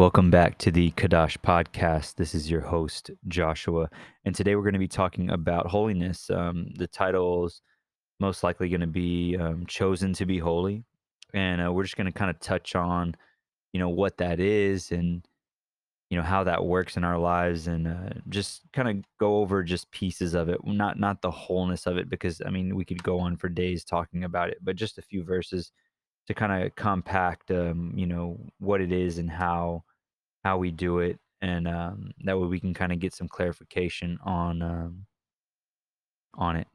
Welcome back to the Kadash Podcast. This is your host, Joshua. And today we're going to be talking about holiness. The title's most likely going to be Chosen to be Holy. And we're just going to kind of touch on, what that is and, how that works in our lives and just kind of go over just pieces of it, not the wholeness of it, because, we could go on for days talking about it, but just a few verses to kind of compact, what it is and how we do it, and that way we can kind of get some clarification on it.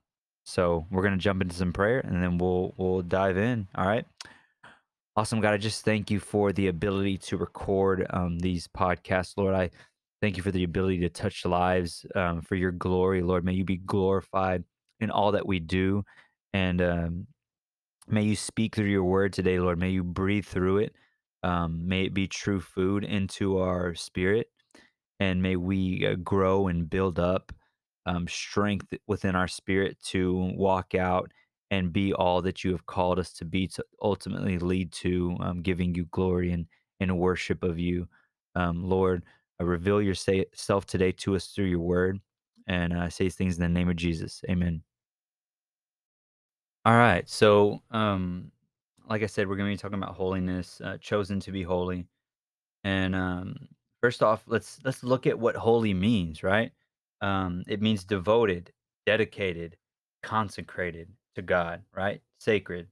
So we're gonna jump into some prayer, and then we'll dive in. All right, awesome, God. I just thank you for the ability to record these podcasts, Lord. I thank you for the ability to touch lives for your glory, Lord. May you be glorified in all that we do, and may you speak through your word today, Lord. May you breathe through it. May it be true food into our spirit, and may we grow and build up strength within our spirit to walk out and be all that you have called us to be, to ultimately lead to giving you glory and worship of you. Lord, reveal yourself today to us through your word, and I say these things in the name of Jesus. Amen. All right, so like I said, we're going to be talking about holiness, chosen to be holy. And first off, let's look at what holy means, right? It means devoted, dedicated, consecrated to God, right? Sacred.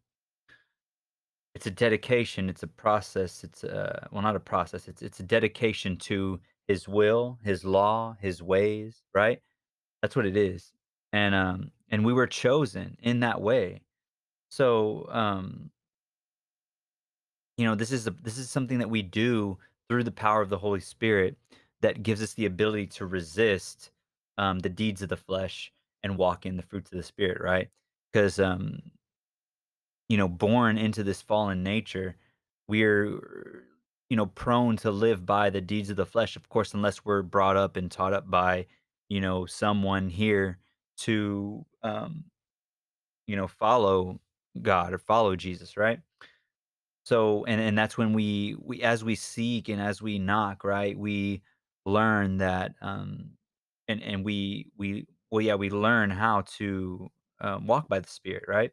It's a dedication. It's a process. It's a, well, not a process. It's a dedication to his will, his law, his ways, right? That's what it is. And we were chosen in that way. So, this is something that we do through the power of the Holy Spirit that gives us the ability to resist the deeds of the flesh and walk in the fruits of the Spirit, right? Because born into this fallen nature, we're prone to live by the deeds of the flesh, of course, unless we're brought up and taught up by someone here to follow God or follow Jesus, right? So, and that's when we as we seek and as we knock, right, we learn that, and we learn how to walk by the Spirit, right?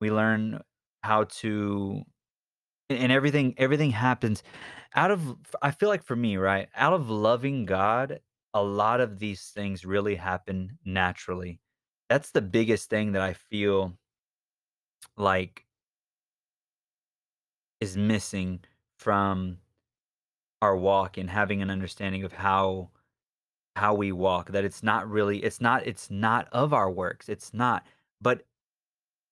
We learn how to, and everything happens out of, I feel like for me, right, out of loving God, a lot of these things really happen naturally. That's the biggest thing that I feel like is missing from our walk and having an understanding of how we walk, that it's not of our works, but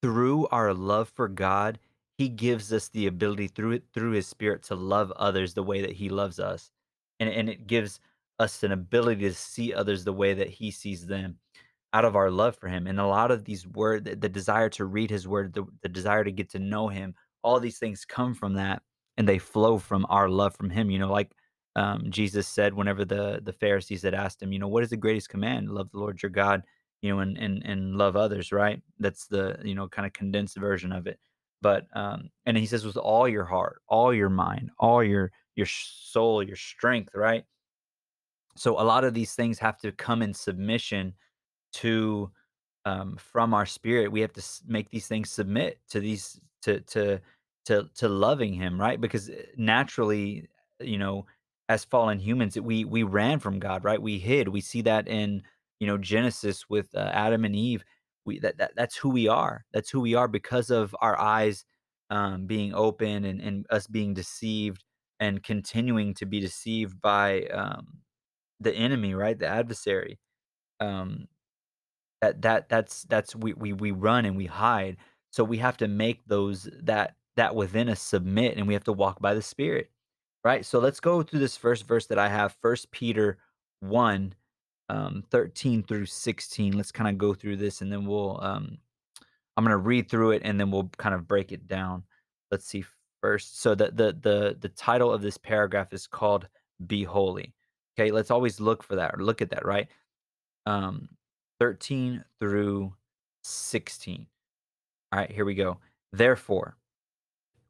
through our love for God, he gives us the ability through his Spirit to love others the way that he loves us, and it gives us an ability to see others the way that he sees them out of our love for him. And a lot of these words, the desire to read his word, the desire to get to know him, all these things come from that, and they flow from our love from him. Jesus said, whenever the Pharisees had asked him, what is the greatest command? Love the Lord your God, and love others, right? That's the, kind of condensed version of it. But, and he says, with all your heart, all your mind, all your soul, your strength, right? So a lot of these things have to come in submission to, from our spirit. We have to make these things submit to these, to loving him, right? Because naturally, as fallen humans, we ran from God, right? We hid. We see that in Genesis with Adam and Eve. That's who we are. That's who we are because of our eyes being open and us being deceived and continuing to be deceived by the enemy, right? The adversary. We run and we hide. So we have to make those that within us submit, and we have to walk by the Spirit. Right, so let's go through this first verse that I have, 1 Peter 1, 13 through 16. Let's kind of go through this, and then we'll, I'm going to read through it, and then we'll kind of break it down. Let's see first. So the title of this paragraph is called Be Holy. Okay, let's always look for that, or look at that, right? 13 through 16. All right, here we go. Therefore,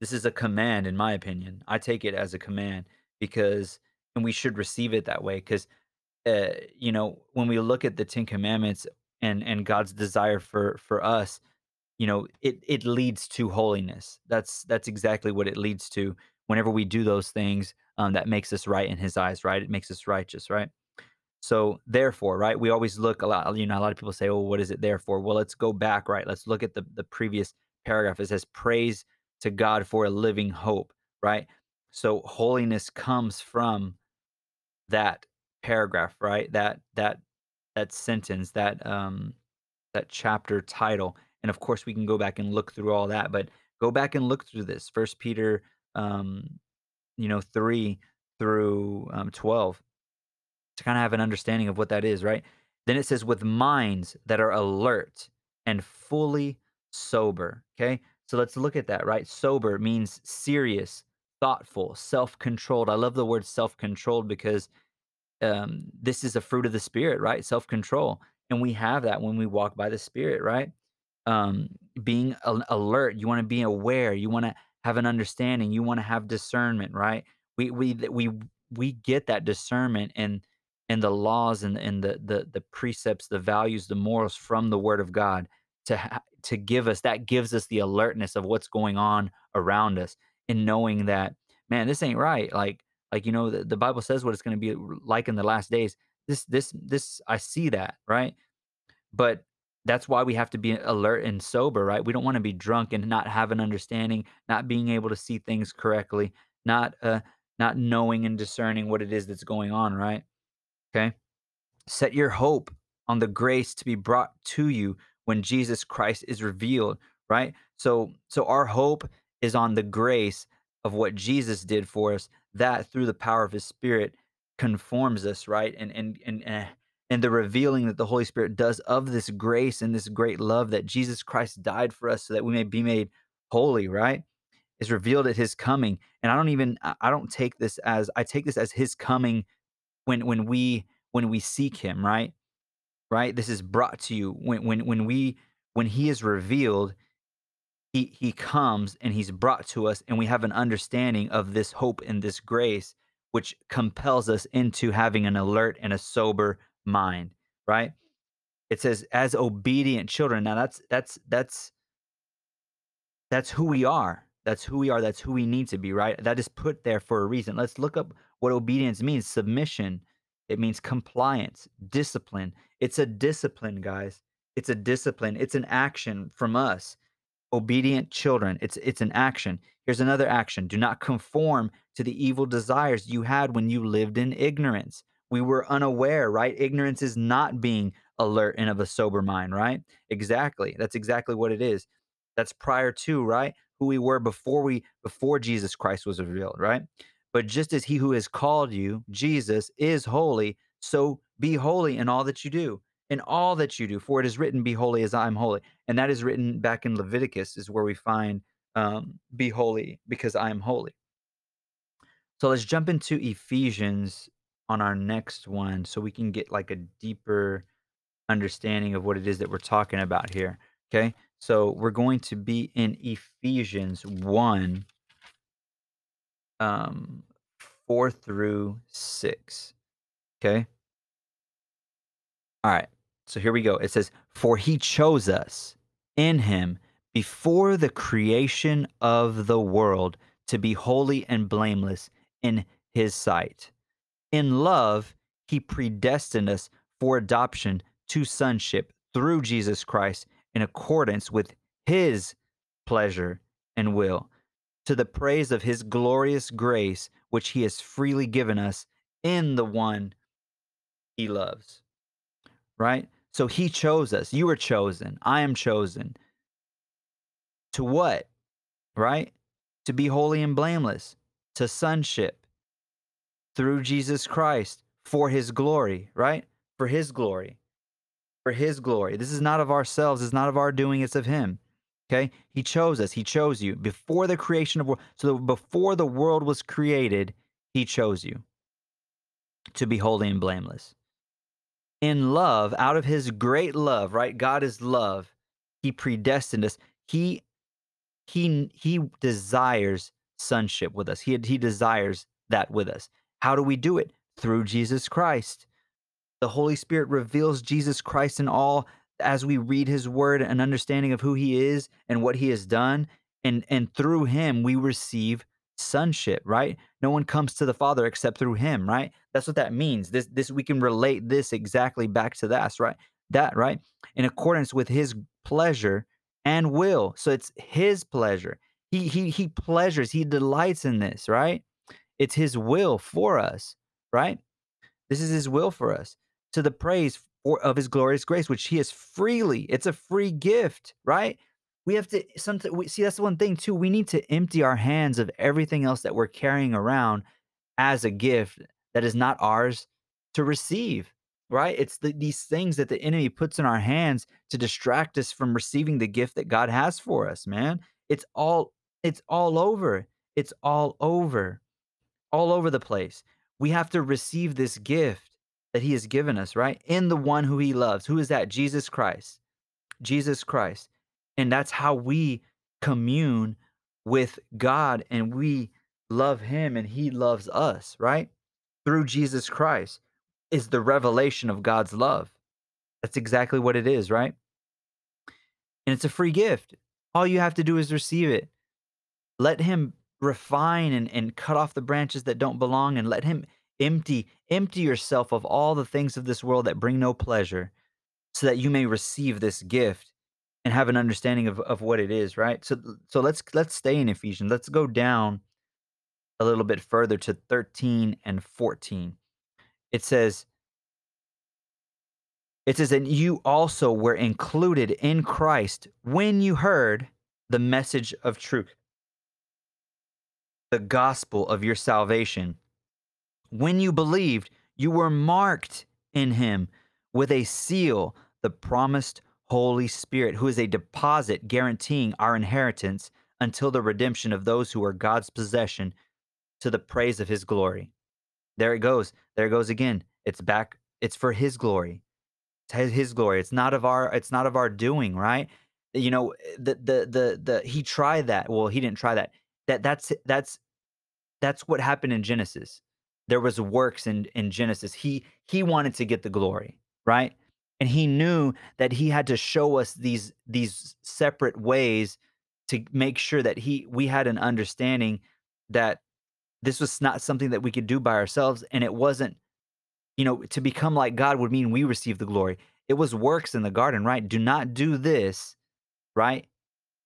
This is a command, in my opinion. I take it as a command because, and we should receive it that way, because, you know, when we look at the Ten Commandments and God's desire for us, you know, it leads to holiness. That's exactly what it leads to. Whenever we do those things, that makes us right in his eyes, right? It makes us righteous, right? So therefore, right, we always look a lot, you know, a lot of people say, oh, what is it there for? Well, let's go back, right? Let's look at the previous paragraph. It says, praise to God for a living hope, right? So holiness comes from that paragraph, right? That sentence, that chapter title. And of course, we can go back and look through all that, but go back and look through this. 1 Peter, 3 through 12, to kind of have an understanding of what that is, right? Then it says, with minds that are alert and fully sober, okay? So let's look at that, right? Sober means serious, thoughtful, self-controlled. I love the word self-controlled because this is a fruit of the Spirit, right? Self-control. And we have that when we walk by the Spirit, right? Being alert, you want to be aware, you want to have an understanding, you want to have discernment, right? We get that discernment and the laws and the precepts, the values, the morals from the Word of God to give us, that gives us the alertness of what's going on around us and knowing that, man, this ain't right. Like, you know, the Bible says what it's going to be like in the last days. This, I see that, right? But that's why we have to be alert and sober, right? We don't want to be drunk and not have an understanding, not being able to see things correctly, not knowing and discerning what it is that's going on, right? Okay? Set your hope on the grace to be brought to you when Jesus Christ is revealed, right? So our hope is on the grace of what Jesus did for us, that through the power of his Spirit conforms us, right? And the revealing that the Holy Spirit does of this grace and this great love that Jesus Christ died for us so that we may be made holy, right, is revealed at his coming. And I take this as his coming when we seek him, right? Right? This is brought to you when he is revealed, he comes and he's brought to us and we have an understanding of this hope and this grace, which compels us into having an alert and a sober mind, right? It says, as obedient children. Now that's who we are. That's who we are. That's who we need to be, right? That is put there for a reason. Let's look up what obedience means. Submission. It means compliance, discipline. It's a discipline, guys. It's a discipline. It's an action from us. Obedient children. It's an action. Here's another action. Do not conform to the evil desires you had when you lived in ignorance. We were unaware, right? Ignorance is not being alert and of a sober mind, right? Exactly. That's exactly what it is. That's prior to, right? Who we were before Jesus Christ was revealed, right? But just as he who has called you, Jesus, is holy, so be holy in all that you do. In all that you do, for it is written, be holy as I am holy. And that is written back in Leviticus, is where we find be holy because I am holy. So let's jump into Ephesians on our next one, so we can get like a deeper understanding of what it is that we're talking about here. Okay, so we're going to be in Ephesians 1, 4 through 6. Okay, all right, so here we go. It says, for he chose us in him before the creation of the world to be holy and blameless in his sight. In love, he predestined us for adoption to sonship through Jesus Christ in accordance with his pleasure and will, to the praise of his glorious grace, which he has freely given us in the one he loves. Right? So he chose us. You were chosen. I am chosen. To what? Right? To be holy and blameless. To sonship. through Jesus Christ for his glory, right? For his glory. For his glory. This is not of ourselves. It's not of our doing. It's of him. Okay? He chose us. He chose you before the creation of the world. So before the world was created, he chose you to be holy and blameless. In love, out of his great love, right? God is love. He predestined us. He desires sonship with us. He desires that with us. How do we do it? Through Jesus Christ. The Holy Spirit reveals Jesus Christ in all as we read his word, an understanding of who he is and what he has done. And through him, we receive sonship, right? No one comes to the Father except through him, right? That's what that means. This we can relate this exactly back to that, right? That, right? In accordance with his pleasure and will. So it's his pleasure. He pleasures, he delights in this, right? It's his will for us, right? This is his will for us, to the praise of his glorious grace, which he has freely. It's a free gift, right? We have to, see, that's the one thing too. We need to empty our hands of everything else that we're carrying around as a gift that is not ours to receive, right? It's these things that the enemy puts in our hands to distract us from receiving the gift that God has for us, man. It's all over. It's all over the place. We have to receive this gift that he has given us, right? In the one who he loves. Who is that? Jesus Christ. Jesus Christ. And that's how we commune with God, and we love him and he loves us, right? Through Jesus Christ is the revelation of God's love. That's exactly what it is, right? And it's a free gift. All you have to do is receive it. Let him refine and cut off the branches that don't belong, and let him empty yourself of all the things of this world that bring no pleasure, so that you may receive this gift and have an understanding of what it is, right? So let's stay in Ephesians. Let's go down a little bit further to 13 and 14. It says, and you also were included in Christ when you heard the message of truth, the gospel of your salvation. When you believed, you were marked in him with a seal, the promised Holy Spirit, who is a deposit guaranteeing our inheritance until the redemption of those who are God's possession, to the praise of his glory. There it goes. There it goes again. It's back. It's for his glory. It's his glory. It's not of our doing, right? You know, he tried that. Well, he didn't try that. That's what happened in Genesis. There was works in Genesis. He wanted to get the glory, right? And he knew that he had to show us these separate ways to make sure that we had an understanding that this was not something that we could do by ourselves. And it wasn't, to become like God would mean we receive the glory. It was works in the garden, right? Do not do this, right?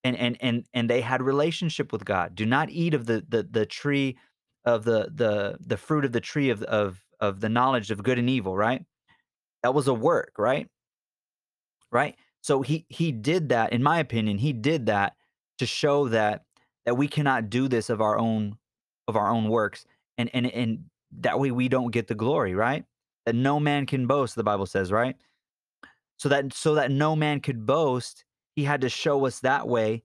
And they had relationship with God. Do not eat of the tree of the fruit of the tree of the knowledge of good and evil, right? That was a work, right? Right? So he did that, in my opinion, he did that to show that we cannot do this of our own works. And that way we don't get the glory, right? That no man can boast, the Bible says, right? So that no man could boast, he had to show us that way.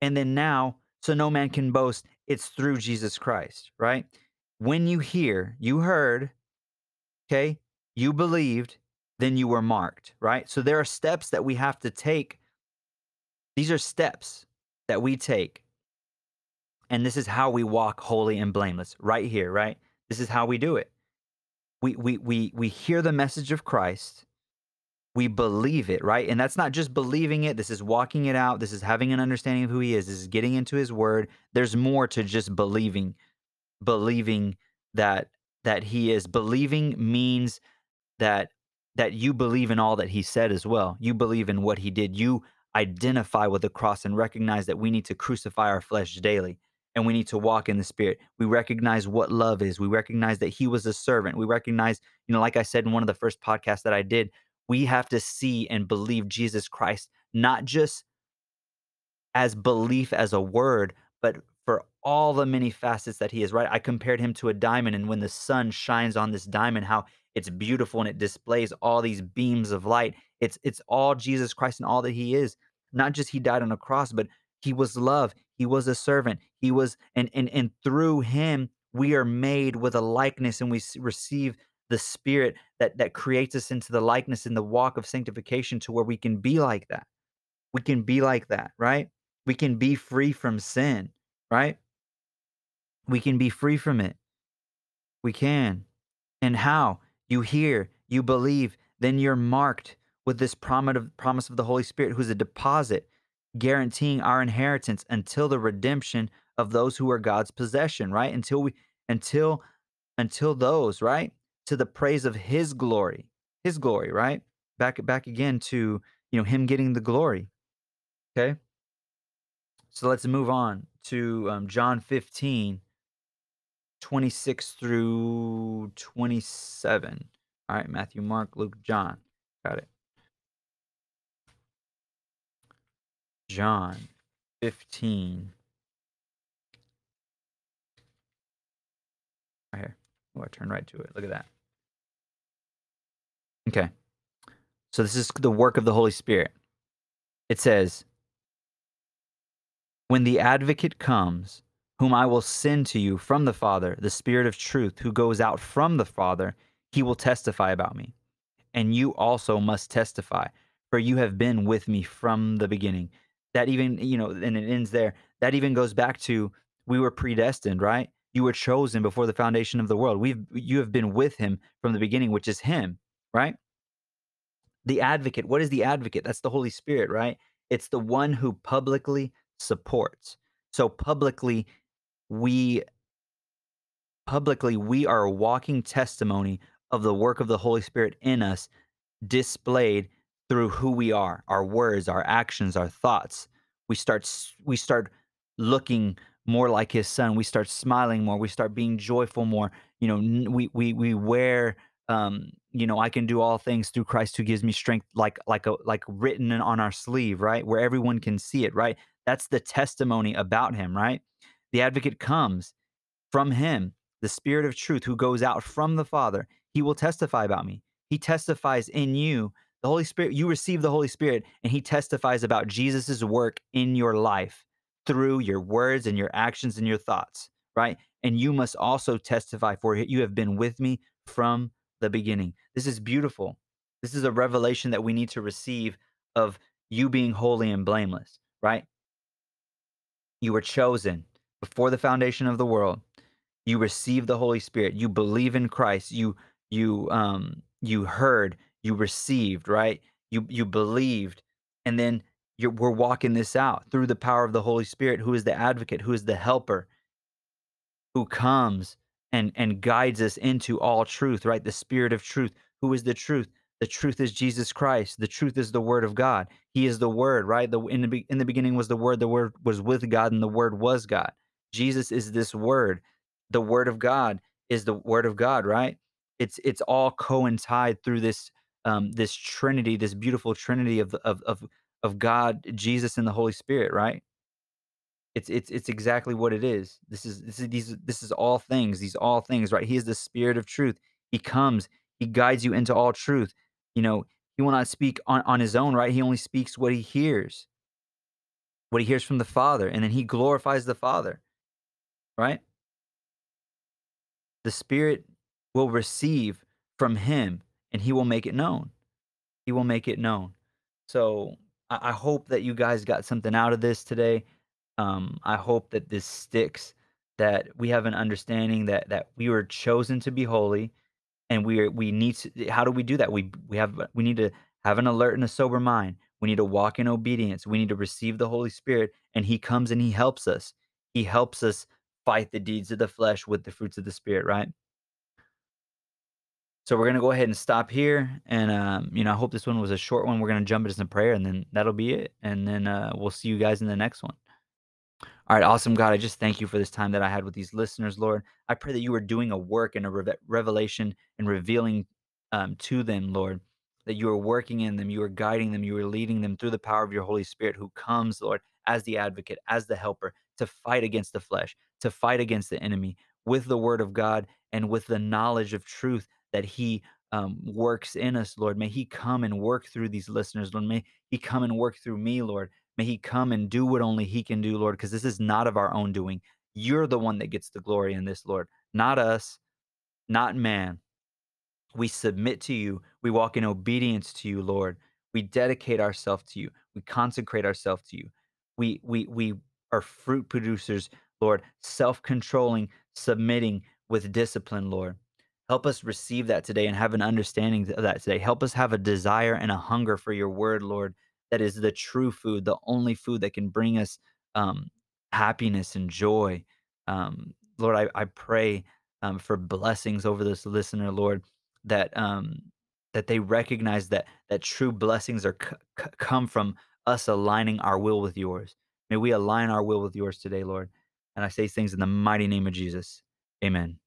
And then now, so no man can boast, it's through Jesus Christ, right? When you heard, okay? You believed, then you were marked, right? So there are steps that we have to take. These are steps that we take. And this is how we walk holy and blameless, right here, right? This is how we do it. We hear the message of Christ. We believe it, right? And that's not just believing it. This is walking it out. This is having an understanding of who he is. This is getting into his word. There's more to just believing that he is. Believing means that you believe in all that he said as well. You believe in what he did. You identify with the cross and recognize that we need to crucify our flesh daily, and we need to walk in the Spirit. We recognize what love is. We recognize that he was a servant. We recognize, like I said in one of the first podcasts that I did, we have to see and believe Jesus Christ, not just as belief as a word, but for all the many facets that he is, right? I compared him to a diamond, and when the sun shines on this diamond, how it's beautiful and it displays all these beams of light. It's all Jesus Christ and all that he is. Not just he died on a cross, but he was love. He was a servant. He was, and through him, we are made with a likeness, and we receive the spirit that creates us into the likeness in the walk of sanctification, to where we can be like that. We can be like that, right? We can be free from sin, right? We can be free from it. We can. And how? You hear, you believe, then you're marked with this promise of the Holy Spirit, who's a deposit guaranteeing our inheritance until the redemption of those who are God's possession, right? Until those, right? To the praise of his glory, right? Back again to, him getting the glory. Okay. So let's move on to John 15, 26 through 27. All right, Matthew, Mark, Luke, John. Got it. John 15. Right here. Oh, I turned right to it. Look at that. Okay. So this is the work of the Holy Spirit. It says, "When the Advocate comes, whom I will send to you from the Father, the Spirit of truth, who goes out from the Father, he will testify about me. And you also must testify, for you have been with me from the beginning." That even, and it ends there. That even goes back to, we were predestined, right? You were chosen before the foundation of the world. You have been with him from the beginning, which is him, right? The advocate. What is the advocate? That's the Holy Spirit, right? It's the one who publicly supports. So publicly we are a walking testimony of the work of the Holy Spirit in us, displayed through who we are, our words, our actions, our thoughts. We start looking more like his son. We start smiling more. We start being joyful more. We wear, I can do all things through Christ who gives me strength, like written on our sleeve, right? Where everyone can see it, right? That's the testimony about him, right? The advocate comes from him, the Spirit of truth, who goes out from the Father. He will testify about me. He testifies in you. The Holy Spirit, you receive the Holy Spirit, and he testifies about Jesus's work in your life through your words and your actions and your thoughts, right? And you must also testify, for you have been with me from the beginning. This is beautiful. This is a revelation that we need to receive of you being holy and blameless, right? You were chosen before the foundation of the world. You received the Holy Spirit. You believe in Christ. You heard. You received, right? You believed, and then we're walking this out through the power of the Holy Spirit, who is the advocate, who is the helper, who comes and guides us into all truth, right? The Spirit of truth. Who is the truth? The truth is Jesus Christ. The truth is the Word of God. He is the Word, right? In the beginning was the Word was with God, and the Word was God. Jesus is this Word. The Word of God is the Word of God, right? It's all coincide through this this Trinity, this beautiful Trinity of God, Jesus, and the Holy Spirit, right? It's exactly what it is. This is all things. These all things, right? He is the Spirit of truth. He comes. He guides you into all truth. He will not speak on his own, right? He only speaks what he hears from the Father, and then he glorifies the Father, right? The Spirit will receive from him, and he will make it known. He will make it known. So I hope that you guys got something out of this today. I hope that this sticks, that we have an understanding that we were chosen to be holy, and we need to, how do we do that? We need to have an alert and a sober mind. We need to walk in obedience. We need to receive the Holy Spirit, and he comes and he helps us. He helps us fight the deeds of the flesh with the fruits of the Spirit, right? So we're going to go ahead and stop here. And, I hope this one was a short one. We're going to jump into some prayer, and then that'll be it. And then we'll see you guys in the next one. All right. Awesome. God, I just thank you for this time that I had with these listeners, Lord. I pray that you are doing a work and a revelation and revealing to them, Lord, that you are working in them. You are guiding them. You are leading them through the power of your Holy Spirit, who comes, Lord, as the advocate, as the helper, to fight against the flesh, to fight against the enemy with the word of God and with the knowledge of truth that he works in us, Lord. May he come and work through these listeners, Lord. May he come and work through me, Lord. May he come and do what only he can do, Lord, because this is not of our own doing. You're the one that gets the glory in this, Lord, not us, not man. We submit to you. We walk in obedience to you, Lord. We dedicate ourselves to you. We consecrate ourselves to you. We are fruit producers, Lord, self-controlling, submitting with discipline, Lord. Help us receive that today and have an understanding of that today. Help us have a desire and a hunger for your word, Lord, that is the true food, the only food that can bring us happiness and joy. Lord, I pray for blessings over this listener, Lord, that that they recognize that true blessings are come from us aligning our will with yours. May we align our will with yours today, Lord. And I say these things in the mighty name of Jesus. Amen.